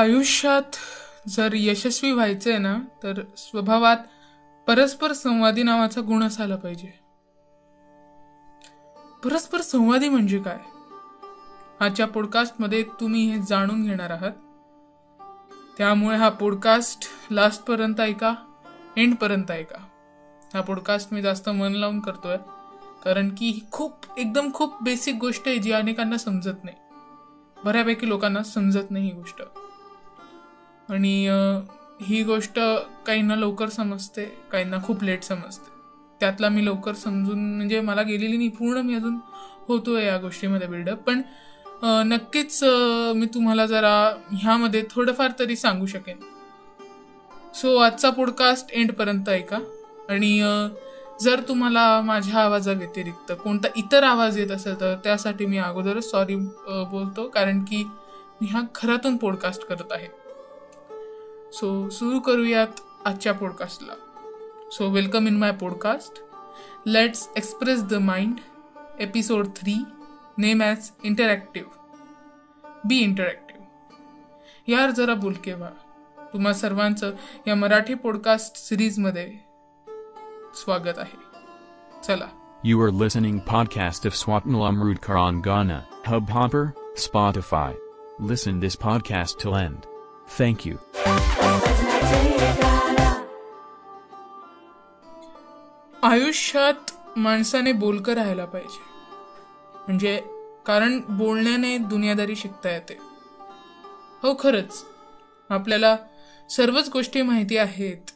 आयुष्यात जर यशस्वी व्हायचं आहे ना, तर स्वभावात परस्पर संवादी नावाचा गुण असायला पाहिजे. परस्पर संवादी म्हणजे काय? आजच्या पॉडकास्टमध्ये तुम्ही हे जाणून घेणार आहात. त्यामुळे हा पॉडकास्ट लास्टपर्यंत ऐका, एंडपर्यंत ऐका. हा पॉडकास्ट मी जास्त मन लावून करतोय, कारण की ही खूप बेसिक गोष्ट आहे जी अनेकांना समजत नाही. बऱ्यापैकी लोकांना समजत नाही ही गोष्ट, आणि ही गोष्ट काहींना लवकर समजते, काहींना खूप लेट समजते. त्यातला मी लवकर समजून, म्हणजे मला गेलेली नाही, पूर्ण मी अजून होतोय या गोष्टीमध्ये बिल्डअप. पण नक्कीच मी तुम्हाला जरा ह्यामध्ये थोडंफार तरी सांगू शकेन. सो आजचा पॉडकास्ट एंडपर्यंत ऐका. आणि जर तुम्हाला माझ्या आवाजाव्यतिरिक्त कोणता इतर आवाज येत असेल तर त्यासाठी मी अगोदरच सॉरी बोलतो, कारण की मी हा घरातून पॉडकास्ट करत आहे. सो सुरू करूयात आजच्या पॉडकास्टला. So welcome in my podcast, let's express the mind, episode 3, name as interactive. Be interactive. यार जरा बोलके व्हा. तुम्हा सर्वांचं या मराठी पॉडकास्ट सिरीजमध्ये स्वागत आहे. चला. You are listening podcast of Swapnil Amrutkar on Gaana, Hubhopper, Spotify. Listen this podcast till end. Thank you. आयुष्यात माणसाने बोलकं राहायला पाहिजे, म्हणजे कारण बोलण्याने दुनियादारी शिकता येते. हो, खरंच आपल्याला सर्वच गोष्टी माहिती आहेत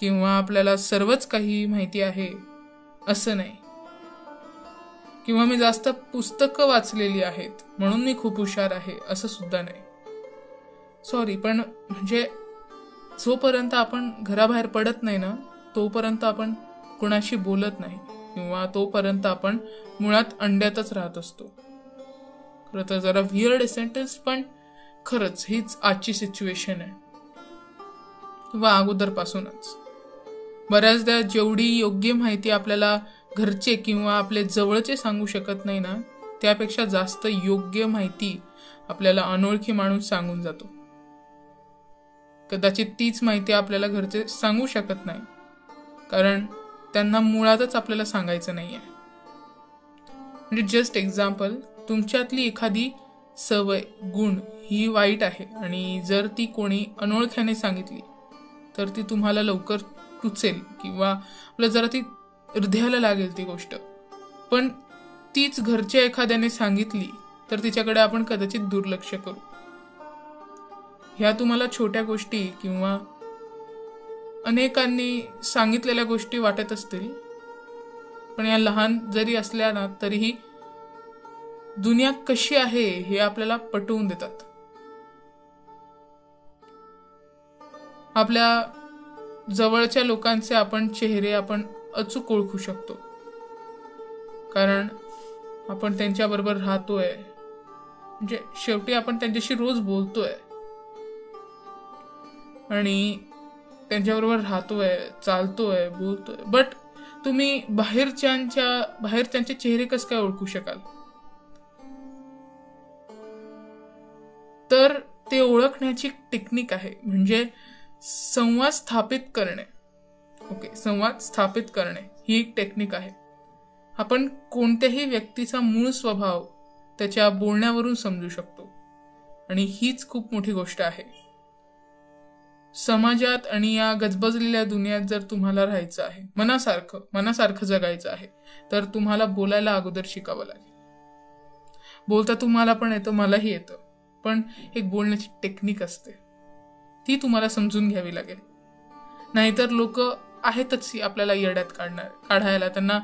किंवा आपल्याला सर्वच काही माहिती आहे असं नाही. किंवा मी जास्त पुस्तकं वाचलेली आहेत म्हणून मी खूप हुशार आहे असं सुद्धा नाही. सॉरी, पण म्हणजे जोपर्यंत आपण घराबाहेर पडत नाही ना, तोपर्यंत आपण कुणाशी बोलत नाही, किंवा तोपर्यंत आपण मुळात अंड्यातच राहत असतो. खरं तर जरा वियर्ड सेंटेन्स, पण खरंच हीच आजची सिच्युएशन आहे, किंवा अगोदरपासूनच. बऱ्याचदा जेवढी योग्य माहिती आपल्याला घरचे किंवा आपले जवळचे सांगू शकत नाही ना, त्यापेक्षा जास्त योग्य माहिती आपल्याला अनोळखी माणूस सांगून जातो. कदाचित तीच माहिती आपल्याला घरचे सांगू शकत नाही, कारण त्यांना मुळातच आपल्याला सांगायचं नाही आहे. म्हणजे जस्ट एक्झाम्पल, तुमच्यातली एखादी सवय, गुण ही वाईट आहे, आणि जर ती कोणी अनोळख्याने सांगितली तर ती तुम्हाला लवकर टुचेल, किंवा आपलं जरा ती हृदयाला लागेल ती गोष्ट. पण तीच घरच्या एखाद्याने सांगितली तर तिच्याकडे आपण कदाचित दुर्लक्ष करू. ह्या तुम्हाला छोट्या गोष्टी किंवा अनेकांनी सांगितलेल्या गोष्टी वाटत असतील, पण या लहान जरी असल्या ना, तरीही दुनिया कशी आहे हे आपल्याला पटवून देतात. आपल्या जवळच्या लोकांचे आपण चेहरे आपण अचूक ओळखू शकतो, कारण आपण त्यांच्याबरोबर राहतोय. म्हणजे शेवटी आपण त्यांच्याशी रोज बोलतोय आणि त्यांच्याबरोबर राहतोय, चालतोय, बोलतोय. बट तुम्ही बाहेरच्यांचे चेहरे कसं काय ओळखू शकाल? तर ते ओळखण्याची टेक्निक आहे, म्हणजे संवाद स्थापित करणे. ओके, संवाद स्थापित करणे ही एक टेक्निक आहे. आपण कोणत्याही व्यक्तीचा मूळ स्वभाव त्याच्या बोलण्यावरून समजू शकतो, आणि हीच खूप मोठी गोष्ट आहे. समाजात आणि या गजबजलेल्या दुनियेत जर तुम्हाला राहायचं आहे, मनासारखं जगायचं आहे, तर तुम्हाला बोलायला अगोदर शिकावं लागेल. बोलता तुम्हाला पण येतं, मलाही येतं, पण एक बोलण्याची टेक्निक असते, ती तुम्हाला समजून घ्यावी लागेल. नाहीतर लोक आहेतच आपल्याला येड्यात काढायला. त्यांना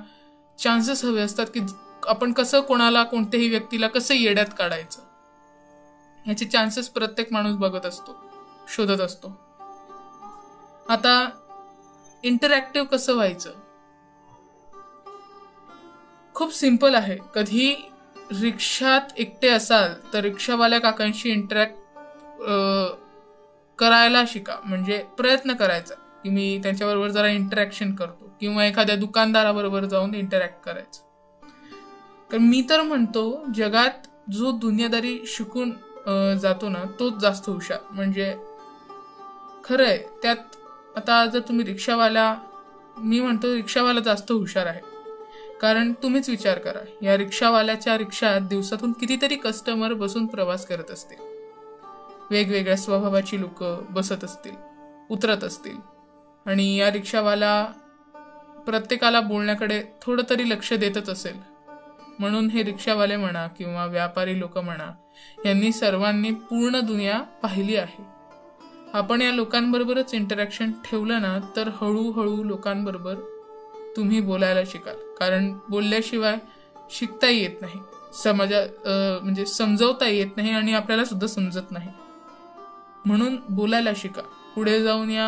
चान्सेस हवे असतात की आपण कसं कोणाला, कोणत्याही व्यक्तीला कसं येड्यात काढायचं, ह्याचे चान्सेस प्रत्येक माणूस बघत असतो, शोधत असतो. आता इंटरॅक्टिव्ह कसं व्हायचं? खूप सिंपल आहे. कधी रिक्षात एकटे असाल तर रिक्षावाल्या काकांशी इंटरॅक्ट करायला शिका, म्हणजे प्रयत्न करायचा की मी त्यांच्याबरोबर जरा इंटरॅक्शन करतो, किंवा एखाद्या दुकानदाराबरोबर जाऊन इंटरॅक्ट करायचं. कारण मी तर म्हणतो, जगात जो दुनियादारी शिकून जातो ना तोच जास्त हुशार. म्हणजे खरं आहे त्यात. आता जर तुम्ही रिक्षावाला, मी म्हणतो रिक्षावाला जास्त हुशार आहे, कारण तुम्हीच विचार करा, या रिक्षावाल्याच्या रिक्षात दिवसातून कितीतरी कस्टमर बसून प्रवास करत असतील, वेगवेगळ्या स्वभावाची लोकं बसत असतील, उतरत असतील, आणि या रिक्षावाला प्रत्येकाला बोलण्याकडे थोडं तरी लक्ष देतच असेल. म्हणून हे रिक्षावाले म्हणा किंवा व्यापारी लोक म्हणा, यांनी सर्वांनी पूर्ण दुनिया पाहिली आहे. आपण या लोकांबरोबरच इंटरॅक्शन ठेवलं ना तर हळूहळू लोकांबरोबर तुम्ही बोलायला शिकाल, कारण बोलल्याशिवाय शिकता येत नाही, समजवता येत नाही, आणि आपल्याला सुद्धा समजत नाही. म्हणून बोलायला शिका. पुढे जाऊन या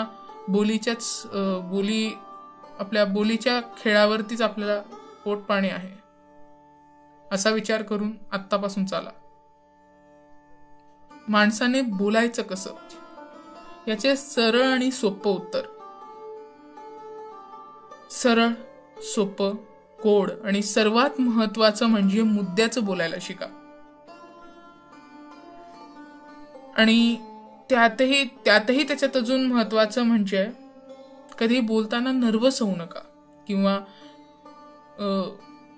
आपल्या बोलीच्या खेळावरतीच आपल्याला पोटपाणी आहे असा विचार करून आत्तापासून चाला. माणसाने बोलायचं कसं, याचे सरळ आणि सोपं उत्तर. सरळ, सोपं, कोड आणि सर्वात महत्वाचं म्हणजे मुद्द्याचं बोलायला शिका. आणि त्यातही त्याच्यात अजून महत्वाचं म्हणजे कधी बोलताना नर्वस होऊ नका किंवा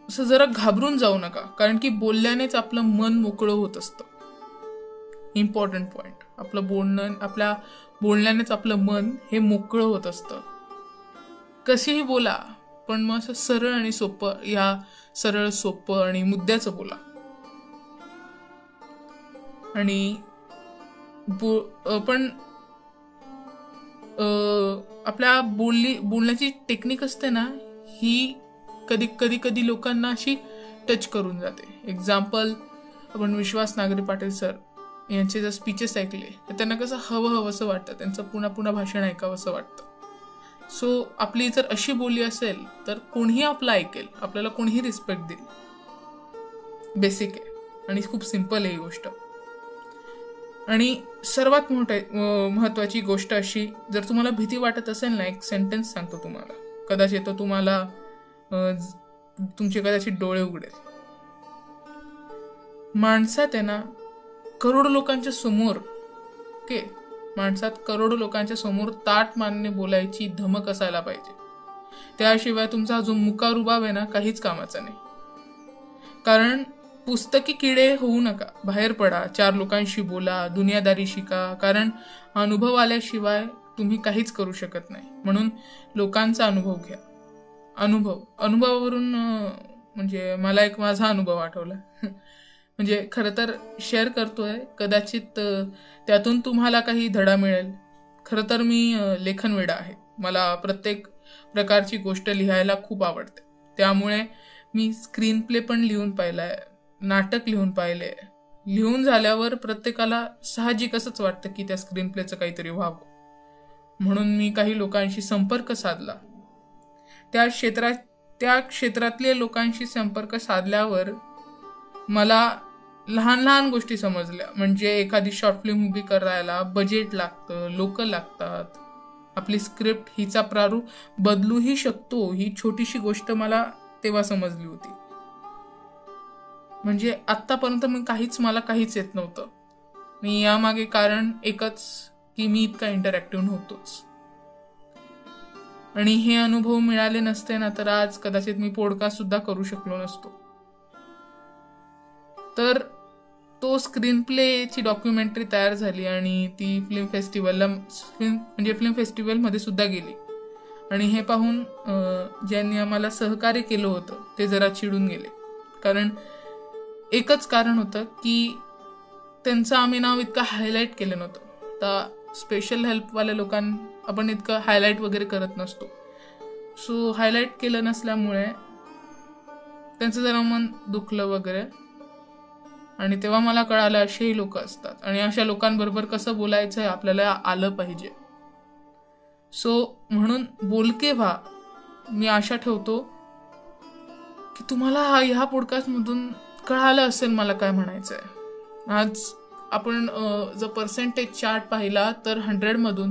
असं जरा घाबरून जाऊ नका, कारण की बोलल्यानेच आपलं मन मोकळं होत असतं. इम्पॉर्टंट पॉईंट, आपल्या बोलण्यानेच आपलं मन हे मोकळं होत असतं. कशीही बोला, पण मग असं सरळ आणि सोपं, या सरळ सोपं आणि मुद्द्याचं बोला. आणि पण आपल्या बोलण्याची टेक्निक असते ना, ही कधी लोकांना अशी टच करून जाते. एक्झाम्पल, आपण विश्वास नागरी पाटील सर यांचे जर स्पीचेस ऐकले तर त्यांना कसं हवंसं वाटतं, त्यांचं पुन्हा पुन्हा भाषण ऐकावंसं वाटतं. सो आपली जर अशी बोली असेल तर कोणीही आपलं ऐकेल, आपल्याला कोणीही रिस्पेक्ट देईल. बेसिक आहे आणि खूप सिम्पल आहे ही गोष्ट. आणि सर्वात महत्त्वाची गोष्ट अशी, जर तुम्हाला भीती वाटत असेल ना, एक सेंटेन्स सांगतो तुम्हाला, कदाचित तो तुम्हाला तुमचे कदाचित डोळे उघडेल. माणसात आहे ना करोडो लोकांच्या समोर ताट मानने बोलायची धमक असायला पाहिजे. त्याशिवाय तुमचा जो मुकारुबाब आहे ना काहीच कामाचा नाही. कारण पुस्तकी किडे होऊ नका, बाहेर पडा, चार लोकांशी बोला, दुनियादारी शिका, कारण अनुभव आल्याशिवाय तुम्ही काहीच करू शकत नाही. म्हणून लोकांचा अनुभव घ्या. अनुभवावरून म्हणजे मला एक माझा अनुभव आठवला. म्हणजे खरं तर शेअर करतोय, कदाचित त्यातून तुम्हाला काही धडा मिळेल. खरं तर मी लेखनवेडा आहे, मला प्रत्येक प्रकारची गोष्ट लिहायला खूप आवडते. त्यामुळे मी स्क्रीन प्ले पण लिहून पाहिला आहे, नाटक लिहून पाहिले. लिहून झाल्यावर प्रत्येकाला साहजिक असंच वाटतं की त्या स्क्रीन प्लेचं काहीतरी व्हावं. म्हणून मी काही लोकांशी संपर्क साधला. त्या क्षेत्रातल्या लोकांशी संपर्क साधल्यावर मला लहान लहान गोष्टी समजल्या. म्हणजे एखादी शॉर्ट फिल्म उभी करायला बजेट लागतं, लोक लागतात, आपली स्क्रिप्ट हिचा प्रारूप बदलूही शकतो, ही छोटीशी गोष्ट मला तेव्हा समजली होती. म्हणजे आत्तापर्यंत मला काहीच येत नव्हतं. मी यामागे कारण एकच, की मी इतका इंटरॅक्टिव्ह नव्हतोच. आणि हे अनुभव मिळाले नसते ना तर आज कदाचित मी पॉडकास्ट सुद्धा करू शकलो नसतो. तर तो स्क्रीन प्लेची डॉक्युमेंटरी तयार झाली आणि ती फिल्म फेस्टिवलमध्ये सुद्धा गेली. आणि हे पाहून ज्यांनी आम्हाला सहकार्य केलं होतं ते जरा चिडून गेले, कारण एकच कारण होतं की त्यांचं आम्ही नाव इतकं हायलाईट केलं नव्हतं. तर स्पेशल हेल्पवाल्या लोकांना आपण इतकं हायलाईट वगैरे करत नसतो. सो हायलाईट केलं नसल्यामुळे त्यांचं जरा मन दुखलं वगैरे. आणि तेव्हा मला कळालं असेही लोक असतात आणि अशा लोकांबरोबर कसं बोलायचं आपल्याला आलं पाहिजे. सो म्हणून बोलके व्हा. मी आशा ठेवतो की तुम्हाला ह्या पॉडकास्टमधून कळालं असेल मला काय म्हणायचं आहे. आज आपण जर पर्सेंटेज चार्ट पाहिला तर 100 मधून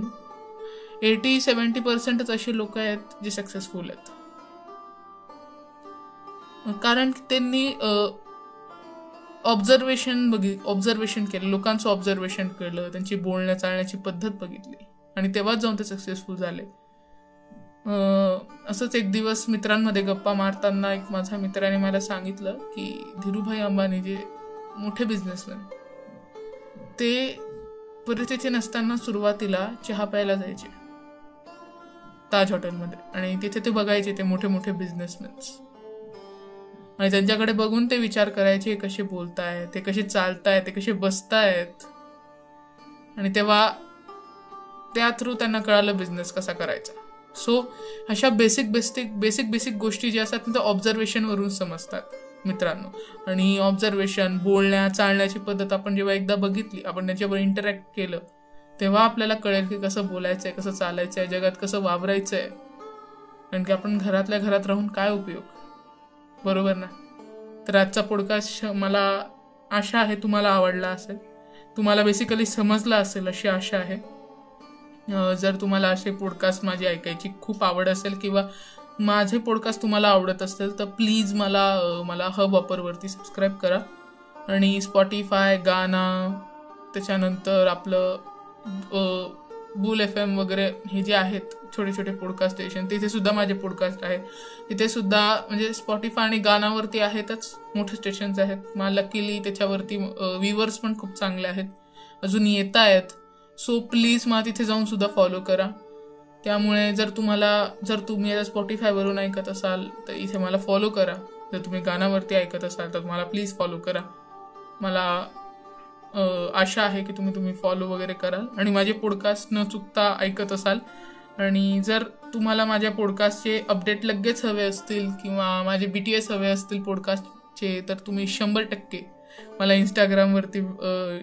80-70% असे लोक आहेत जे सक्सेसफुल आहेत, कारण त्यांनी ऑब्झर्वेशन केलं, लोकांचं ऑब्झर्वेशन केलं, त्यांची बोलण्या चालण्याची पद्धत बघितली आणि तेव्हाच जाऊन ते सक्सेसफुल झाले. असंच एक दिवस मित्रांमध्ये गप्पा मारताना एक माझ्या मित्राने मला सांगितलं की धीरूभाई अंबानी जे मोठे बिझनेसमॅन, ते परिस्थिती नसताना सुरुवातीला चहा प्यायला जायचे ताज हॉटेलमध्ये आणि तिथे ते बघायचे ते मोठे मोठे बिझनेसमॅन्स आणि त्यांच्याकडे बघून ते विचार करायचे कसे बोलतायत, ते कसे चालतायत, ते कसे बसतायत. आणि तेव्हा त्या थ्रू त्यांना कळालं बिझनेस कसा करायचा. सो अशा बेसिक गोष्टी ज्या असतात त्या ऑब्झर्वेशनवरून समजतात मित्रांनो. आणि ऑब्झर्वेशन, बोलण्या चालण्याची पद्धत आपण जेव्हा एकदा बघितली, आपण त्याच्यावर इंटरॅक्ट केलं, तेव्हा आपल्याला कळेल की कसं बोलायचंय, कसं चालायचंय, जगात कसं वावरायचंय. कारण की आपण घरातल्या घरात राहून काय उपयोग, बरोबर ना. तर आजचा पॉडकास्ट मला आशा आहे तुम्हाला आवडला असेल, तुम्हाला बेसिकली समजला असेल अशी आशा आहे. जर तुम्हाला असे पॉडकास्ट माझे ऐकायची खूप आवड असेल किंवा माझे पॉडकास्ट तुम्हाला आवडत असेल तर प्लीज मला हब ऑपरवरती सबस्क्राईब करा. आणि स्पॉटीफाय, गाना, त्याच्यानंतर आपलं बुल FM वगैरे हे जे आहेत छोटे छोटे पॉडकास्ट स्टेशन, तिथेसुद्धा माझे पॉडकास्ट आहेत. तिथेसुद्धा म्हणजे स्पॉटीफाय आणि गानावरती आहेतच, मोठे स्टेशन्स आहेत. मला लकीली त्याच्यावरती व्ह्यूवर्स पण खूप चांगले आहेत, अजून येत आहेत. सो प्लीज मला तिथे जाऊन सुद्धा फॉलो करा. त्यामुळे जर तुम्ही आता स्पॉटीफायवरून ऐकत असाल तर इथे मला फॉलो करा. जर तुम्ही गानावरती ऐकत असाल तर मला प्लीज फॉलो करा. मला आशा आहे की तुम्ही फॉलो वगैरे कराल आणि माझे पॉडकास्ट न चुकता ऐकत असाल. आणि जर तुम्हाला माझ्या पॉडकास्टचे अपडेट लगेच हवे असतील किंवा माझे BTS हवे असतील पॉडकास्टचे तर तुम्ही 100% मला इंस्टाग्रामवरती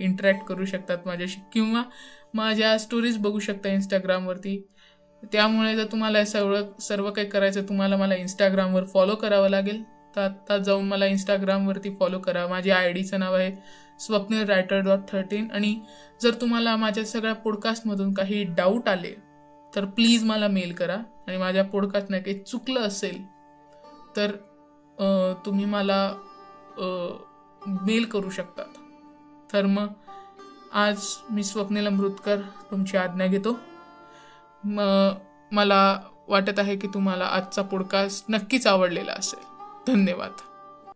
इंटरॅक्ट करू शकतात माझ्याशी किंवा माझ्या स्टोरीज बघू शकता इंस्टाग्रामवरती. त्यामुळे जर तुम्हाला सर्व काही करायचं, तुम्हाला मला इंस्टाग्रामवर फॉलो करावं लागेल. तर आत्ता जाऊन मला इंस्टाग्रामवरती फॉलो करा. माझ्या IDचं नाव आहे swapnilwriter.13. आणि जर तुम्हाला माझ्या सगळ्या पॉडकास्टमधून काही डाऊट आले तर प्लीज मला मेल करा. आणि माझ्या पॉडकास्टनं काही चुकलं असेल तर तुम्ही मला मेल करू शकतात. तर मग आज मी स्वप्नील अमृतकर तुमची आज्ञा घेतो. मला वाटत आहे की तुम्हाला आजचा पॉडकास्ट नक्कीच आवडलेला असेल. धन्यवाद.